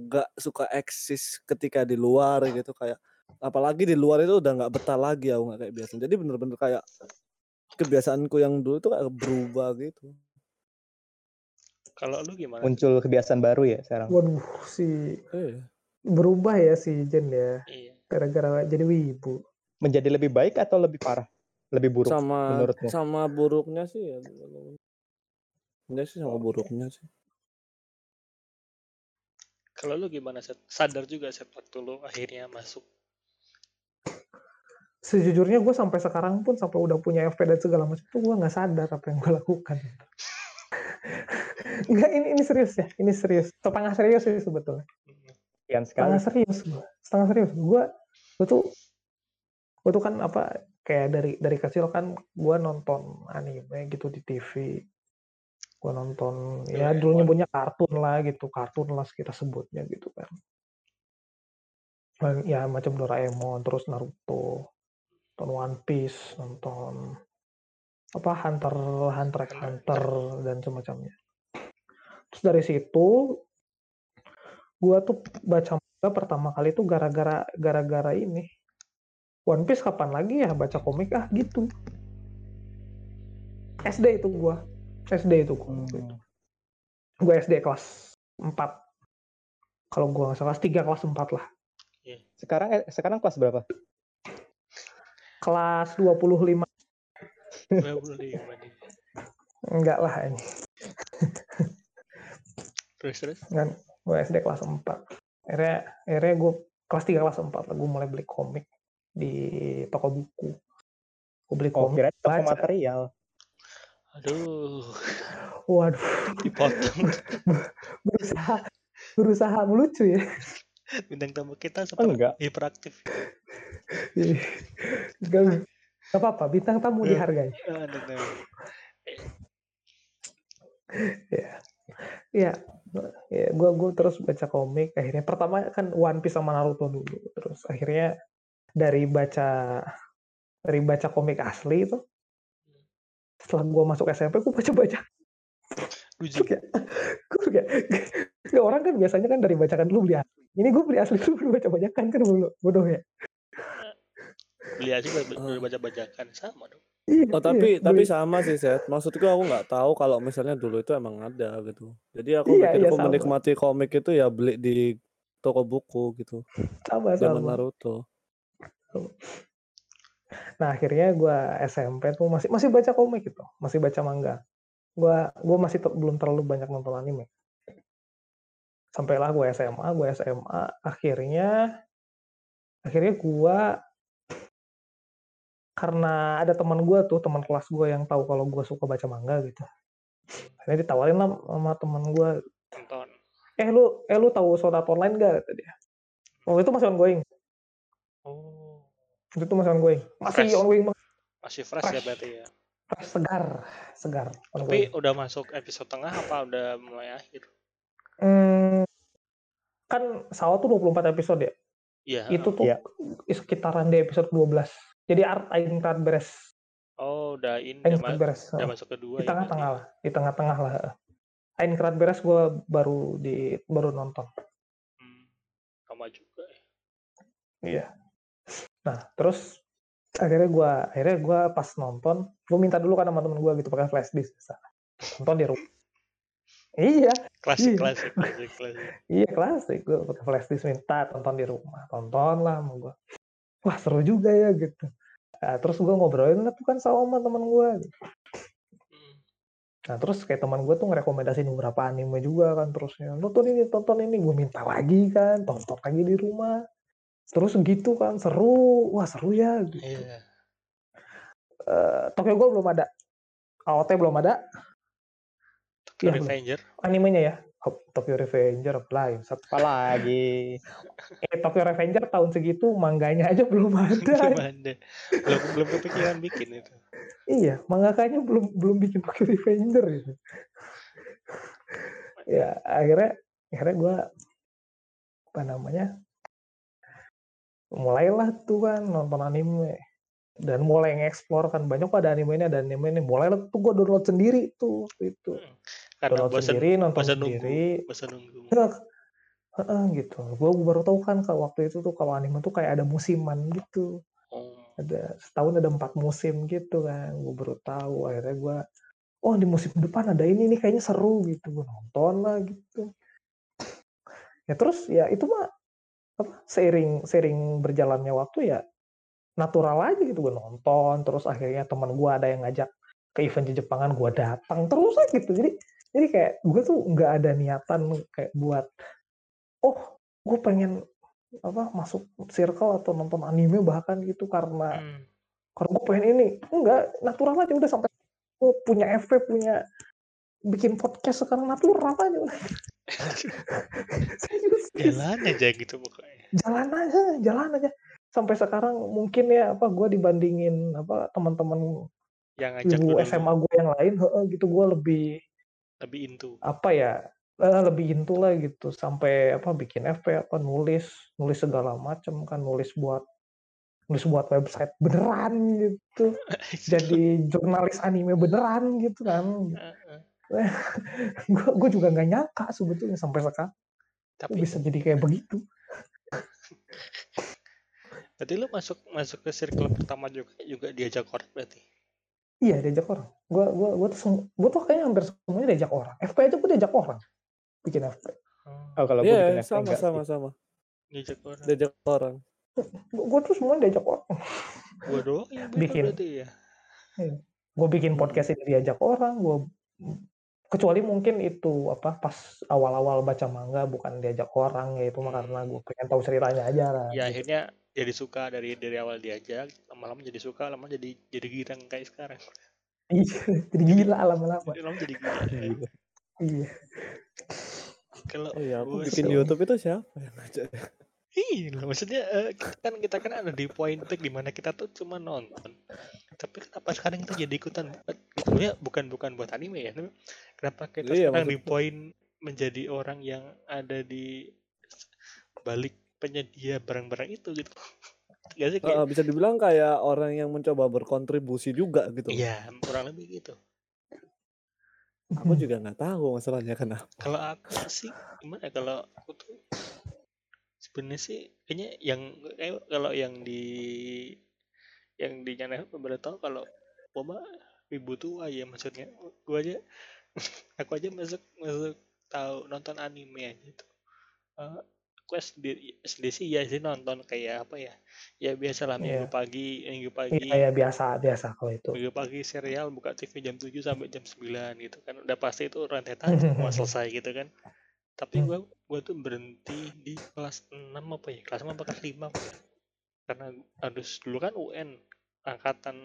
gak suka eksis ketika di luar gitu. Kayak apalagi di luar itu udah gak betah lagi aku gak kayak biasa. Jadi bener-bener kayak kebiasaanku yang dulu itu kayak berubah gitu. Kalau lu gimana? Muncul kebiasaan baru ya sekarang? Waduh berubah ya si Jen ya. Iya. Gara-gara jadi wibu. Menjadi lebih baik atau lebih parah? Lebih buruk menurutmu? Sama buruknya sih ya. Enggak sih sama buruknya sih. Kalau lu gimana Seth? Sadar juga Seth waktu lu akhirnya masuk? Sejujurnya gue sampai sekarang pun sampai udah punya FP dan segala macam tuh gue nggak sadar apa yang gue lakukan. Enggak ini serius ya, ini serius. Setengah serius sih sebetulnya. Yang sekarang setengah serius. Gue tuh kan apa kayak dari kecil kan gue nonton anime gitu di TV. Gue nonton ya dulu nyebutnya kartun lah kita sebutnya gitu kan ya macam Doraemon, terus Naruto, nonton One Piece, nonton apa Hunter x Hunter dan semacamnya. Terus dari situ gue tuh baca manga pertama kali tuh gara-gara ini One Piece. Kapan lagi ya baca komik gitu. Gue SD kelas 4. Kalau gue nggak salah kelas 3, kelas 4 lah. Sekarang kelas berapa? Kelas 25. 25 nih. Enggak lah ini. Terus? Kan gue SD kelas 4. Akhirnya gue kelas 3 kelas 4 lah gue mulai beli komik di toko buku. Gue beli komik toko material. Waduh, dipotong. berusaha melucu ya. Bintang tamu kita seperti hiperaktif. Gak apa-apa, bintang tamu dihargai. Ya, gue terus baca komik. Akhirnya pertama kan One Piece sama Naruto dulu. Terus akhirnya dari baca komik asli itu. Setelah gue masuk SMP, gue baca-baca. Rujuk ya? Gue orang kan biasanya kan dari bacakan dulu beli asli. Ini gue beli asli dulu, baca bacakan kan bodoh ya. Beli asli baru baca bacakan sama dong. Oh tapi sama sih Seth. Maksudku aku nggak tahu kalau misalnya dulu itu emang ada gitu. Jadi aku pikirku menikmati komik itu ya beli di toko buku gitu. Zaman Naruto. Nah akhirnya gue SMP tuh masih baca komik gitu, masih baca manga. Gue masih belum terlalu banyak nonton anime. Sampailah gue SMA akhirnya gue karena ada teman gue tuh, teman kelas gue yang tahu kalau gue suka baca manga gitu. Akhirnya ditawarin lah sama teman gue. Tonton. Lu tahu Sword Art Online gak? Kata dia. Oh itu masih ongoing. Oh. Itu tuh masih ongoing. Masih fresh. Ongoing banget. Masih fresh ya berarti ya. Fresh segar. Ongoing. Tapi udah masuk episode tengah apa udah mulai akhir? Kan SAO tuh 24 episode ya. Iya. Itu tuh sekitaran di episode 12. Jadi art aing tak beres. Oh, udah ini udah masuk kedua. Di tengah-tengah ya, lah, di tengah-tengah lah. Aing kerat beres gue baru nonton. Sama juga. Iya. Nah, terus akhirnya gue pas nonton, gue minta dulu kan sama temen gue gitu pakai flash disk. Nonton di rumah. Iya. Klasik. Iya klasik. Gue pakai flash disk minta tonton di rumah. Tonton lah sama gue. Wah seru juga ya gitu. Nah, terus gue ngobrolin lah tuh kan sama teman gue. Gitu. Nah terus kayak teman gue tuh ngerekomendasiin beberapa anime juga kan terusnya. Tonton ini. Gue minta lagi kan. Tonton lagi di rumah. Terus gitu kan seru. Wah seru ya gitu. Yeah. Tokyo Ghoul belum ada. AOT belum ada. Tokyo Revenger. Animenya ya. Tokyo Revenger lain satu lagi. Tokyo Revenger tahun segitu mangganya aja belum ada. belum kepikiran bikin itu. Iya, mangakanya belum bikin Tokyo Revenger gitu. Ya, akhirnya gue mulailah tuh kan nonton anime dan mulai nge-explore kan banyak ada animenya dan anime ini mulailah tuh gue download sendiri tuh itu. Karena nonton sendiri. Gitu. Gue baru tahu kan kalau waktu itu tuh kalau anime tuh kayak ada musiman gitu. Ada setahun ada 4 musim gitu kan. Gue baru tahu akhirnya gue di musim depan ada ini kayaknya seru gitu. Gue nonton lah gitu. Ya terus ya itu mah seiring berjalannya waktu ya natural aja gitu gue nonton terus akhirnya teman gue ada yang ngajak ke event di Jepangan gue datang terus lah gitu jadi kayak gue tuh nggak ada niatan kayak buat gue pengen masuk circle atau nonton anime bahkan gitu karena kalau gue pengen ini enggak natural aja udah sampai gue punya FP punya bikin podcast sekarang natural aja udah jalan aja gitu pokoknya jalan aja sampai sekarang mungkin ya gue dibandingin teman-teman yang ngajak dulu SMA gue yang lain gitu gue lebih into lah gitu sampai bikin FP nulis segala macam kan nulis buat website beneran gitu jadi jurnalis anime beneran gitu kan gue juga nggak nyangka sebetulnya sampai sekarang tapi bisa jadi kayak begitu. Berarti lu masuk ke circle pertama juga diajak orang berarti. Iya diajak orang. Gue tuh kayaknya hampir semuanya diajak orang. FP aja gue diajak orang. Bikin FP. Oh kalau gue bikin FP sama. Diajak orang. Gue tuh semuanya diajak orang. Gue doang yang bikin berarti ya. Iya. Gue bikin podcast ini diajak orang. Gue kecuali mungkin itu pas awal-awal baca manga bukan diajak orang ya itu karena gue pengen tahu ceritanya aja lah. Ya akhirnya jadi suka dari awal diajak, lama-lama jadi suka, lama jadi girang kayak sekarang. Iya, jadi gila lama-lama. Jadi gila. Iya. Kalau aku bikin YouTube itu siapa yang ngajak? Iya, maksudnya kita kan ada di point peak di mana kita tuh cuma nonton. Tapi kenapa sekarang kita jadi ikutan? Sebenarnya bukan buat anime ya. Kenapa kita sekarang di point menjadi orang yang ada di balik penyedia barang-barang itu gitu. Gak sih, kayak... bisa dibilang kayak orang yang mencoba berkontribusi juga gitu. Iya, kurang lebih gitu. Aku juga nggak tahu masalahnya kenapa. Kalau aku sih gimana, kalau aku tuh sebenarnya sih kayaknya kalau yang di nyana baru tahu kalau Boma ibu tua ya, maksudnya aku aja masuk tahu nonton anime gitu. Aku SD sih ya sih nonton kayak apa ya biasalah minggu pagi ya biasa kalau itu minggu pagi serial, buka TV jam 7 sampai jam 9 gitu kan, udah pasti itu rentetan semua selesai gitu kan. Tapi gue tuh berhenti di kelas 6 apa ya, kelas 6 apa kelas 5 apa ya? Karena harus dulu kan UN, angkatan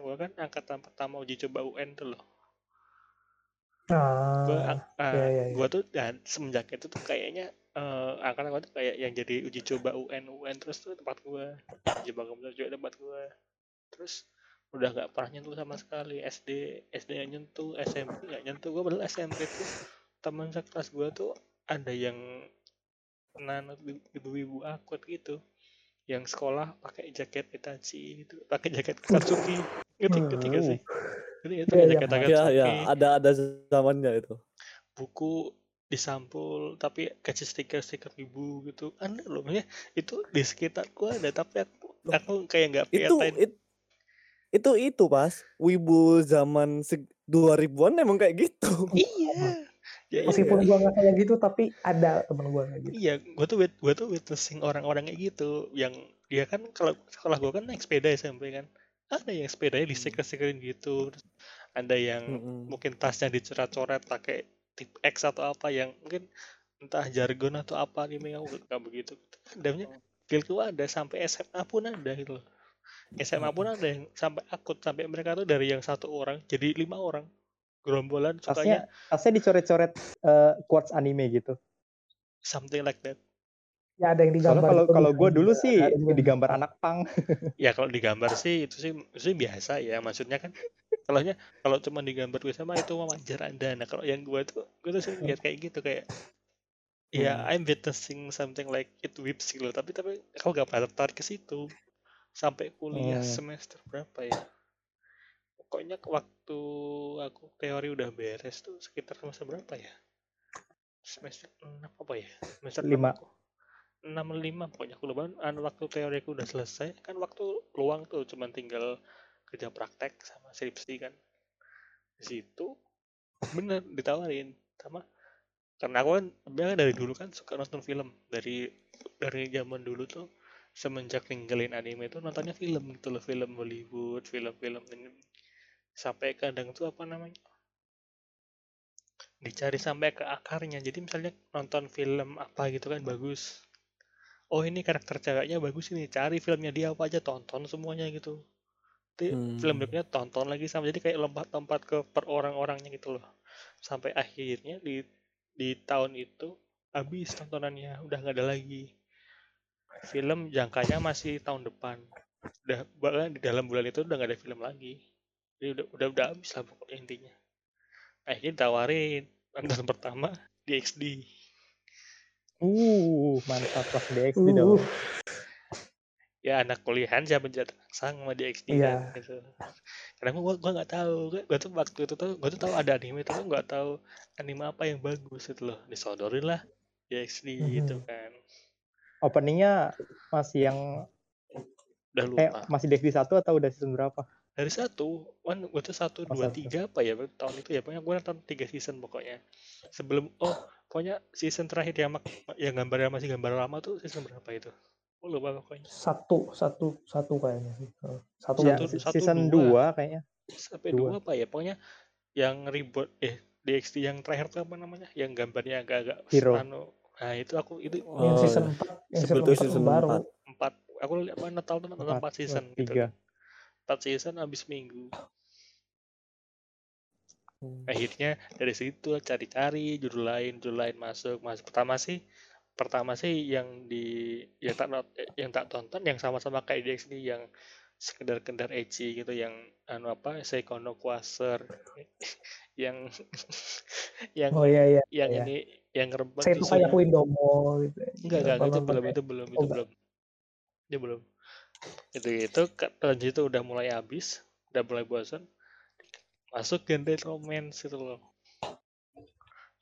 gue kan angkatan pertama uji coba UN tuh loh. Gue tuh semenjak itu tuh kayaknya angkatan gue tuh kayak yang jadi uji coba UN terus tuh tempat gue, uji coba komputer juga tempat gue, terus udah nggak pernah nyentuh sama sekali. SD nggak nyentuh, SMP nggak nyentuh. Gue padahal SMP tuh teman sekelas gue tuh ada yang nanut ibu-ibu akut gitu, yang sekolah pakai jaket Itachi gitu, pakai jaket Katsuki ketika sih ini itu jaket Katsuki ada zamannya itu, buku disampul tapi kasih stiker ibu gitu. Ada loh, maksudnya itu di sekitarku ada, tapi aku kayak nggak perhatiin itu pas wibu zaman 2000-an emang kayak gitu. Iya. Meskipun gue nggak kayak gitu, tapi ada teman gue kayak gitu. Iya, gue tuh witnessing orang-orang kayak gitu. Yang dia kan kalau sekolah gue kan naik sepeda SMP kan, ada yang sepedanya diseker-sekerin gitu, ada yang mungkin tasnya dicoret-coret pakai tip X atau apa, yang mungkin entah jargon atau apa nih, memang nggak begitu. Damnya gilku ada sampai SMA pun ada gitu loh. SMA pun ada yang sampai akut, sampai mereka tuh dari yang satu orang jadi 5 orang. Gerombolan sukanya. Tasnya dicoret-coret quotes anime gitu. Something like that. Ya ada yang digambar. Kalau gue dulu sih digambar anak punk. Ya kalau digambar sih itu sih biasa ya, maksudnya kan. Kalau cuma digambar gue sama itu mah wajar ada. Nah kalau yang gue tuh sih lihat kayak gitu kayak. Ya I'm witnessing something like it whips gitu, tapi aku gak pernah tertarik ke situ sampai kuliah semester berapa ya. Pokoknya waktu aku teori udah beres tuh sekitar semester berapa ya? Semester 6 apa ya? Semester 5 pokoknya aku lupa. Waktu teori aku udah selesai, kan waktu luang tuh cuman tinggal kerja praktek sama skripsi kan. Di situ bener ditawarin sama, karena aku kan dari dulu kan suka nonton film, dari zaman dulu tuh semenjak ninggalin anime tuh nontonnya film gitu loh, film Hollywood, film-film sampai kadang tuh apa namanya dicari sampai ke akarnya. Jadi misalnya nonton film apa gitu kan bagus, oh ini karakter ceweknya bagus, ini cari filmnya dia apa aja, tonton semuanya gitu. Film berikutnya tonton lagi sama, jadi kayak lompat-lompat ke per orang-orangnya gitu loh, sampai akhirnya di tahun itu habis tontonannya, udah nggak ada lagi film, jangkanya masih tahun depan, udah bahkan di dalam bulan itu udah nggak ada film lagi. Jadi udah habis lah pokoknya intinya. Akhirnya ditawarin nonton pertama DxD. Mantap lah DxD dong. Ya anak kuliahan siapa yang sang sama DxD kan gitu. Karena gua nggak tahu, gua tuh waktu itu tuh gua tuh tahu ada anime, tapi nggak tahu anime apa yang bagus itu loh. Disodorin lah DxD gitu kan. Openingnya masih yang udah lupa. Masih DxD 1 atau udah season berapa? Dari 1, kan gue tuh 1, 2, 3 apa ya tahun itu ya, pokoknya gue nonton 3 season pokoknya. Sebelum pokoknya season terakhir yang gambarnya masih gambar lama tuh season berapa itu? Gue lupa pokoknya. Satu kayaknya sih. Season 2 kayaknya. Sampai 2 apa ya? Pokoknya yang reboot DxD yang terakhir tuh apa namanya? Yang gambarnya agak-agak Hero. Nah, itu aku itu yang season 4. Sebetulnya season baru 4. Aku lihat Natal tuh nonton 4 season 3. Gitu. 4 season habis minggu. Akhirnya dari situ cari-cari judul lain masuk. Pertama sih yang tak tonton yang sama-sama kayak DxD, yang sekedar-kedar ecchi gitu, yang Seikon no Qwaser yang ini yang ngerebut saya tuh kayak Windomo gitu. Enggak, itu belum. Itu lanjut udah mulai bosan. masuk genre romance itu loh.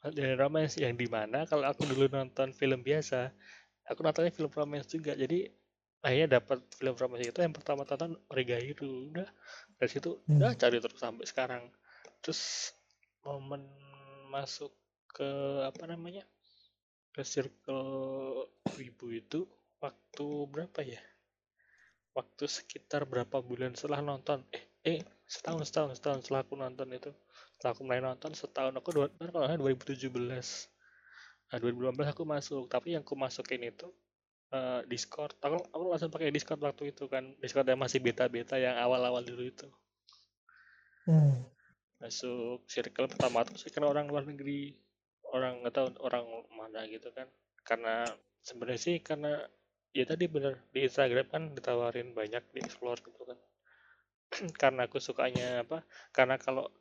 Genre romance yang dimana kalau aku dulu nonton film biasa, aku nontonnya film romance juga. Jadi akhirnya dapat film romance itu yang pertama tonton Origairu, udah dari situ udah cari terus sampai sekarang. Terus momen masuk ke apa namanya, ke circle wibu itu waktu berapa ya? Waktu sekitar berapa bulan setelah nonton, setahun setelah aku nonton itu, setelah aku mulai nonton setahun, aku kalau 2017, nah 2018 aku masuk, tapi yang aku masukin itu Discord, aku langsung pakai Discord waktu itu kan, Discord yang masih beta-beta yang awal-awal dulu itu, masuk circle pertama tuh karena orang luar negeri, orang nggak tahu orang mana gitu kan, karena sebenarnya sih karena ya tadi bener di Instagram kan ditawarin banyak di explore gitu kan. Karena aku sukanya apa, karena kalau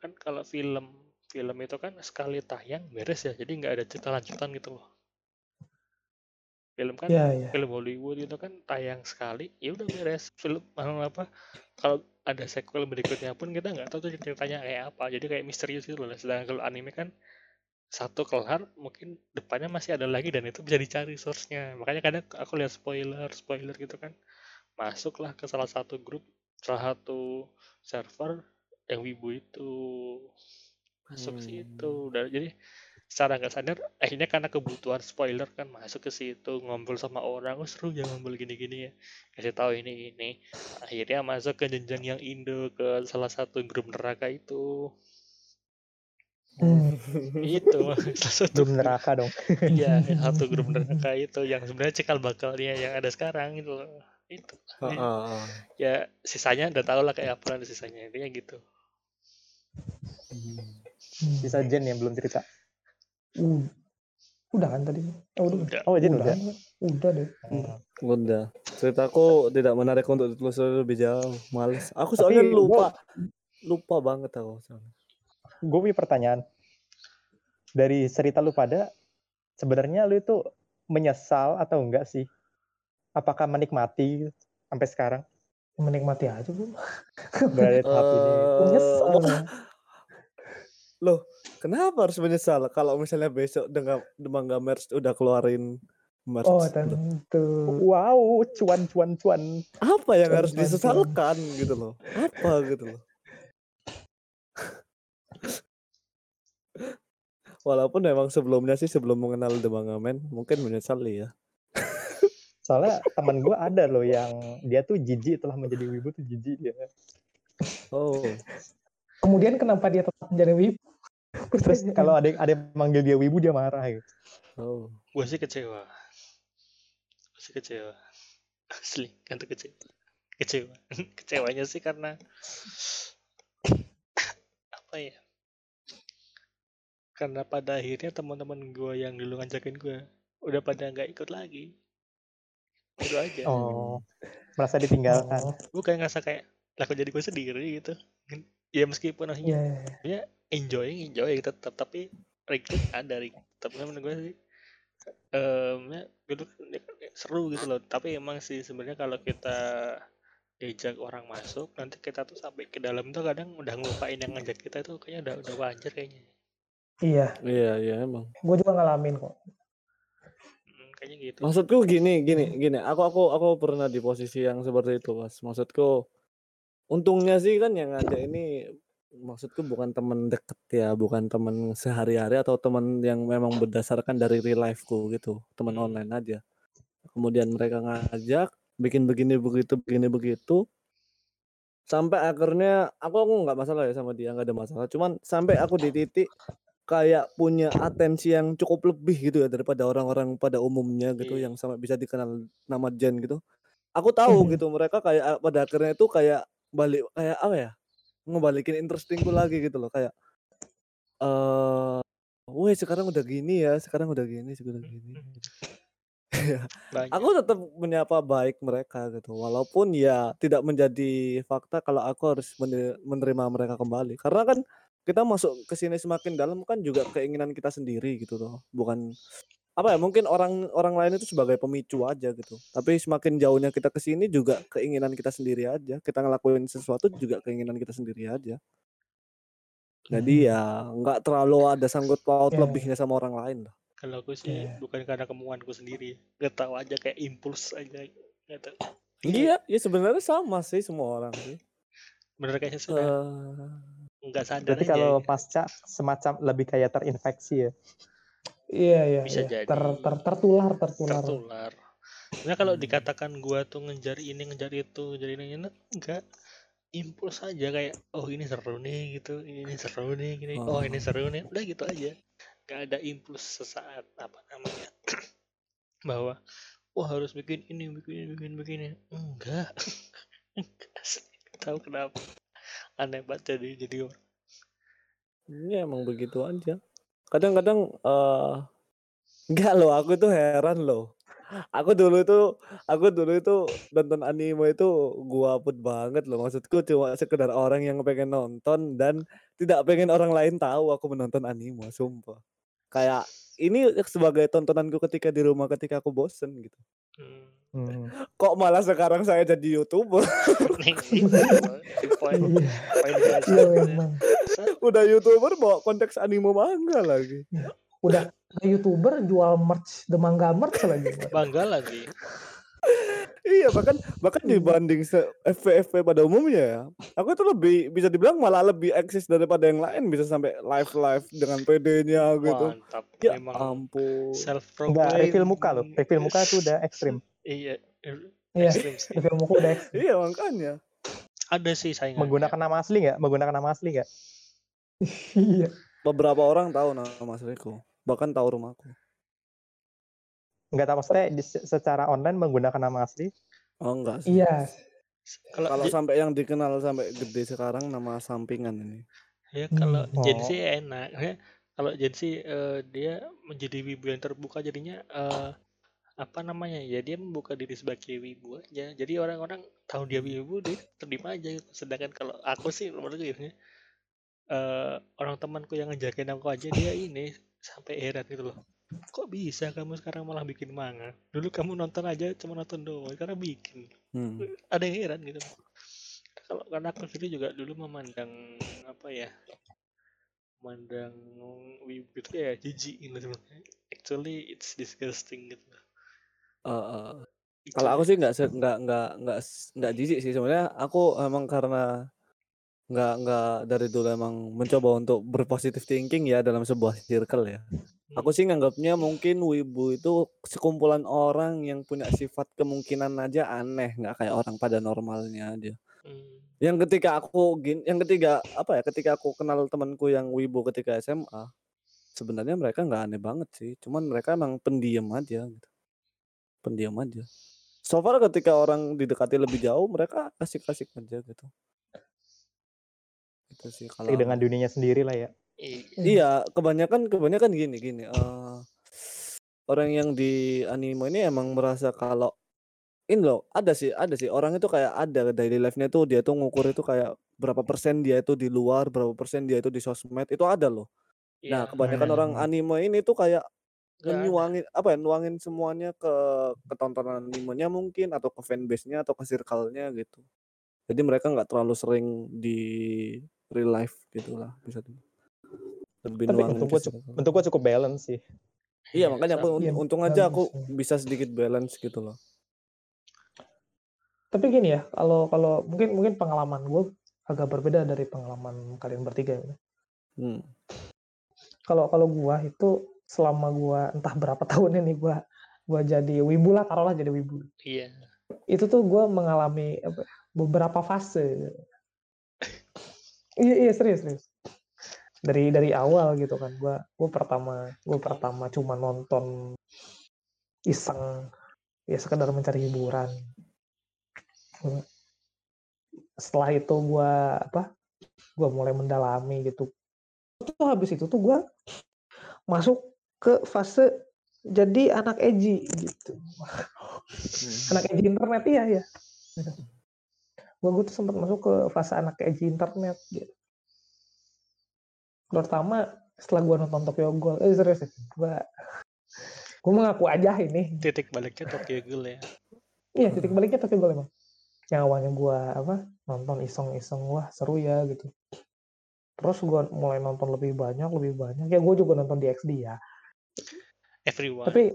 film itu kan sekali tayang beres ya, jadi nggak ada cerita lanjutan gitu loh. Film kan film Hollywood itu kan tayang sekali ya udah beres. Film apa, kalau ada sequel berikutnya pun kita nggak tahu tuh ceritanya kayak apa, jadi kayak misterius gitu loh. Sedangkan kalau anime kan satu kelar mungkin depannya masih ada lagi dan itu bisa dicari source-nya. Makanya kadang aku lihat spoiler gitu kan, masuklah ke salah satu grup, salah satu server yang wibu itu, masuk ke situ. Jadi secara nggak sadar akhirnya karena kebutuhan spoiler kan masuk ke situ, ngobrol sama orang, seru ya ngobrol gini-gini ya, kasih tahu ini, akhirnya masuk ke jenjang yang indo, ke salah satu grup neraka itu. Itu satu grup neraka dong. Iya, satu grup neraka itu yang sebenarnya cikal bakalnya yang ada sekarang itu. Ya sisanya udah tau lah kayak apa sisanya, intinya gitu. Sisa Jen yang belum cerita. Udah kan tadi? Udah. Oh Jen udah. Udah deh. Udah. Ceritaku tidak menarik untuk ditelusuri lebih jauh. Males. Aku soalnya lupa banget aku soalnya. Gue punya pertanyaan. Dari cerita lu pada, sebenarnya lu itu menyesal atau enggak sih? Apakah menikmati sampai sekarang? Menikmati aja Bu. Berada di tahap ini. Menyesal. Loh, kenapa harus menyesal? Kalau misalnya besok The Manga Merch udah keluarin merch. Oh tentu. Wow, cuan. Apa yang harus disesalkan gitu loh? Apa gitu loh? Walaupun memang sebelumnya sih, sebelum mengenal The Magamen, mungkin menyesal ya. Soalnya teman gue ada loh yang dia tuh jijik telah menjadi wibu tuh jijik dia. Oh. Kemudian kenapa dia tetap menjadi wibu? Terus kalau ada yang manggil dia wibu dia marah gitu. Oh. Gue sih kecewa. Asli, gantung kecewa. Kecewanya sih karena apa ya? Karena pada akhirnya teman-teman gue yang dulu ngajakin gue udah pada nggak ikut lagi, itu aja. Oh, merasa ditinggalkan. Gue kayak ngerasa kayak aku jadi gue sendiri gitu. Ya meskipun akhirnya ya enjoy tetap, tapi regret ada, tapi menurut gue sih ya, seru gitu loh. Tapi emang sih sebenarnya kalau kita diajak orang masuk, nanti kita tuh sampai ke dalam tuh kadang udah ngelupain yang ngajak kita itu, kayaknya udah wajar kayaknya. Iya emang. Gue juga ngalamin kok. Kayaknya gitu. Maksudku gini. Aku pernah di posisi yang seperti itu, Mas. Maksudku, untungnya sih kan yang ada ini, maksudku bukan teman deket ya, bukan teman sehari-hari atau teman yang memang berdasarkan dari real life-ku gitu, teman online aja. Kemudian mereka ngajak, bikin begini begitu. Sampai akhirnya aku nggak masalah ya sama dia, nggak ada masalah. Cuman sampai aku di titik kayak punya atensi yang cukup lebih gitu ya daripada orang-orang pada umumnya gitu, yang sama bisa dikenal nama Jen gitu. Aku tahu gitu mereka kayak pada akhirnya itu kayak balik, kayak apa ya, ngebalikin interestingku lagi gitu loh, kayak weh sekarang udah gini. Aku tetap menyapa baik mereka gitu, walaupun ya tidak menjadi fakta kalau aku harus menerima mereka kembali, karena kan kita masuk ke sini semakin dalam kan juga keinginan kita sendiri gitu loh. Bukan apa ya, mungkin orang lain itu sebagai pemicu aja gitu. Tapi semakin jauhnya kita ke sini juga keinginan kita sendiri aja. Kita ngelakuin sesuatu juga keinginan kita sendiri aja. Jadi ya nggak terlalu ada sangkut paut lebihnya sama orang lain. Kalau aku sih bukan karena kemauanku sendiri, nggak tahu aja kayak impuls aja. Iya, ya sebenarnya sama sih semua orang sih. Bener kayaknya sudah nggak sadar. Tapi kalau pasca semacam lebih kayak terinfeksi ya. Iya. Bisa jadi. Tertular. Nah kalau dikatakan gua tuh ngejari ini, ngejari itu, ngejari ini enggak. Impuls aja kayak oh ini seru nih gitu, ini seru nih gini, oh ini seru nih, udah gitu aja. Enggak ada impuls sesaat apa namanya bahwa wah harus bikin ini, bikin ini. Enggak. Tahu kenapa? Aneh banget jadi orang. Ini emang begitu aja. Kadang-kadang enggak loh, aku tuh heran loh. Aku dulu itu nonton anime itu gua apet banget loh. Maksudku cuma sekedar orang yang pengen nonton dan tidak pengen orang lain tahu aku menonton anime, sumpah. Kayak ini sebagai tontonanku ketika di rumah ketika aku bosen gitu. Kok malah sekarang saya jadi YouTuber. Udah YouTuber bawa konteks anime manga lagi. Udah YouTuber jual merch, The Manga merch lagi. Bangga lagi. Iya, bahkan dibanding FVFV pada umumnya ya. Aku itu lebih bisa dibilang malah lebih eksis daripada yang lain, bisa sampai live dengan PD-nya gitu. Mantap. Ya ampun. Enggak, reveal muka loh. Reveal muka itu udah ekstrim. Iya. Reveal muka udah ekstrim. Iya, makanya. Ada sih saingannya. Menggunakan nama asli enggak? Iya. Beberapa orang tahu nama asliku, bahkan tahu rumahku. Enggak tahu maksudnya secara online menggunakan nama asli? Oh enggak. Iya. Kalau sampai yang dikenal sampai gede sekarang nama sampingan ini. Ya kalau Gen Z enak. Ya, kalau Gen Z dia menjadi wibu yang terbuka jadinya apa namanya? Ya dia membuka diri sebagai wibu aja. Jadi orang-orang tahu dia wibu dia terima aja. Sedangkan kalau aku sih menurutku gitu. Orang temanku yang ngejagain aku aja dia ini sampai heran gitu loh, kok bisa kamu sekarang malah bikin manga, dulu kamu nonton aja cuma nonton doang karena bikin ada yang heran gitu. Kalau karena aku sendiri juga dulu memandang memandang wibu itu ya jijik gitu, actually it's disgusting gitu. Kalau aku sih nggak jijik sih sebenarnya, aku emang karena Nggak dari dulu emang mencoba untuk berpositif thinking ya dalam sebuah circle ya. Aku sih nganggapnya mungkin wibu itu sekumpulan orang yang punya sifat kemungkinan aja aneh, nggak kayak orang pada normalnya aja. Ketika aku kenal temanku yang wibu ketika SMA, sebenarnya mereka nggak aneh banget sih, cuman mereka emang pendiam aja gitu. Pendiam aja. So far ketika orang didekati lebih jauh, mereka asik-asik aja gitu. Itu sih kalau dengan dunianya sendiri lah ya. Iya, kebanyakan gini. Orang yang di anime ini emang merasa kalau ini loh, ada sih orang itu kayak ada daily life-nya tuh, dia tuh ngukur itu kayak berapa persen dia itu di luar, berapa persen dia itu di sosmed, itu ada loh. Nah, kebanyakan orang anime ini tuh kayak nuangin semuanya ke tontonan animenya mungkin, atau ke fanbase-nya, atau ke circle-nya gitu. Jadi mereka nggak terlalu sering di real life gitulah, bisa lebih nuang. Untuk gua cukup balance sih. Iya makanya aku untung aja aku bisa sedikit balance gitu loh. Tapi gini ya, kalau mungkin pengalaman gua agak berbeda dari pengalaman kalian bertiga. Kalau gua itu selama gua entah berapa tahun ini gua jadi wibu lah, taruhlah jadi wibu. Iya. Itu tuh gua mengalami beberapa fase. Iya serius. Dari awal gitu kan. Gue pertama cuma nonton iseng ya, sekedar mencari hiburan. Setelah itu gue mulai mendalami gitu. Tuh habis itu tuh gue masuk ke fase jadi anak edgy gitu. Anak edgy internet ya. Gue tuh sempat masuk ke fase anak edgy internet gitu. Terutama setelah gue nonton Tokyo Ghoul. Serius gue mengaku aja ini. Titik baliknya Tokyo Ghoul ya. Iya, titik baliknya Tokyo Ghoul emang. Yang awalnya gue nonton iseng-iseng, wah seru ya gitu. Terus gue mulai nonton lebih banyak. Ya gue juga nonton DxD ya. Everyone. Tapi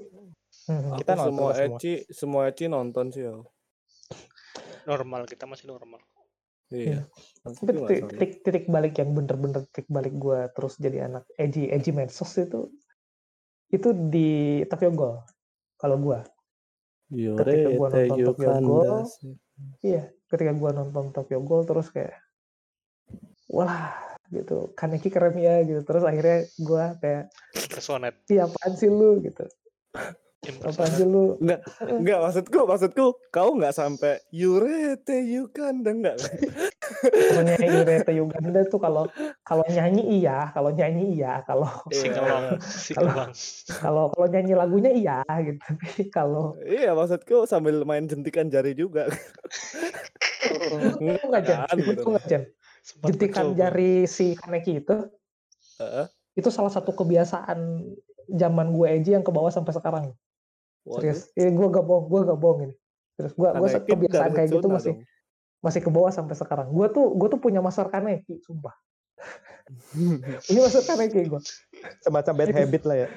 kita nonton semua Eci nonton sih. Ya. Normal, kita masih normal. Iya. Titik balik yang bener-bener titik balik gue terus jadi anak Eji Mensos itu di Tokyo Ghoul kalau gue. Ketika gue nonton Tokyo Ghoul, ketika gue nonton Tokyo Ghoul terus kayak, wah gitu, Kaneki keren ya gitu. Terus akhirnya gue kayak, personet. Iya apaan sih lu gitu. Apa aja lu? Enggak maksudku kau enggak sampai Yurete Yukan enggak. Namanya Yurete Yukan itu kalau nyanyi iya, kalau nyanyi lagunya iya gitu. Tapi kalau iya maksudku sambil main jentikan jari juga. Enggak, jentikan jari si Kaneki itu. Itu salah satu kebiasaan zaman gue Eji yang ke bawah sampai sekarang. Serius, gue gak bohong ini. Terus gue kebiasaan kayak gitu masih ke bawah sampai sekarang. Gue tuh punya master Kaneki, sumpah. Ini master Kaneki gue. Semacam bad habit lah ya.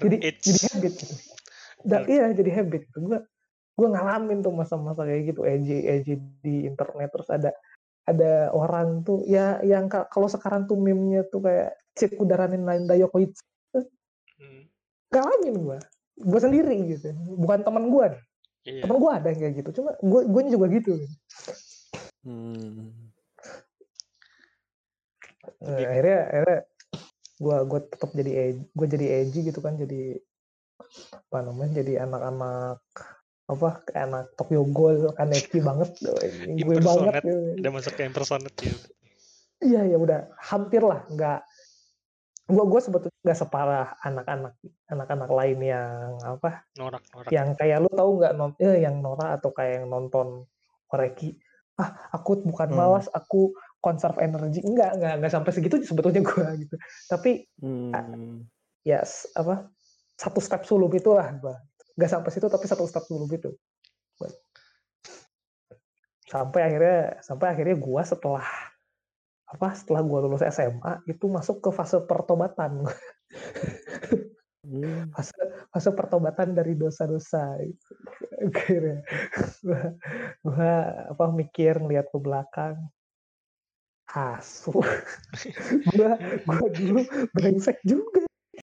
jadi habit. Iya jadi habit. Gue ngalamin tuh masa-masa kayak gitu Eji di internet terus ada orang tuh ya yang kalau sekarang tuh meme-nya tuh kayak cip udaranin lain dayokoit. Ngalamin gue sendiri gitu, bukan teman gue. Yeah. Teman gue ada yang kayak gitu, cuma gue juga gitu. Nah, akhirnya gue tetap jadi edgy gitu kan, jadi apa namanya, jadi anak Tokyo Ghoul, Kaneki banget, gue banget. Gitu. Udah masuk ke impersonate gitu. Iya udah hampir lah, nggak. Gue sebetulnya nggak separah anak-anak lain yang norak. Yang kayak lu tahu nggak yang norak atau kayak yang nonton oreki. Aku bukan malas, aku conserve energi. Nggak sampai segitu sebetulnya gue gitu. Tapi satu step sulub itulah gue. Nggak sampai situ tapi satu step sulub itu. Sampai akhirnya gue setelah gue lulus SMA itu masuk ke fase pertobatan. fase pertobatan dari dosa-dosa itu. Akhirnya gue mikir, ngeliat ke belakang, gue dulu brengsek juga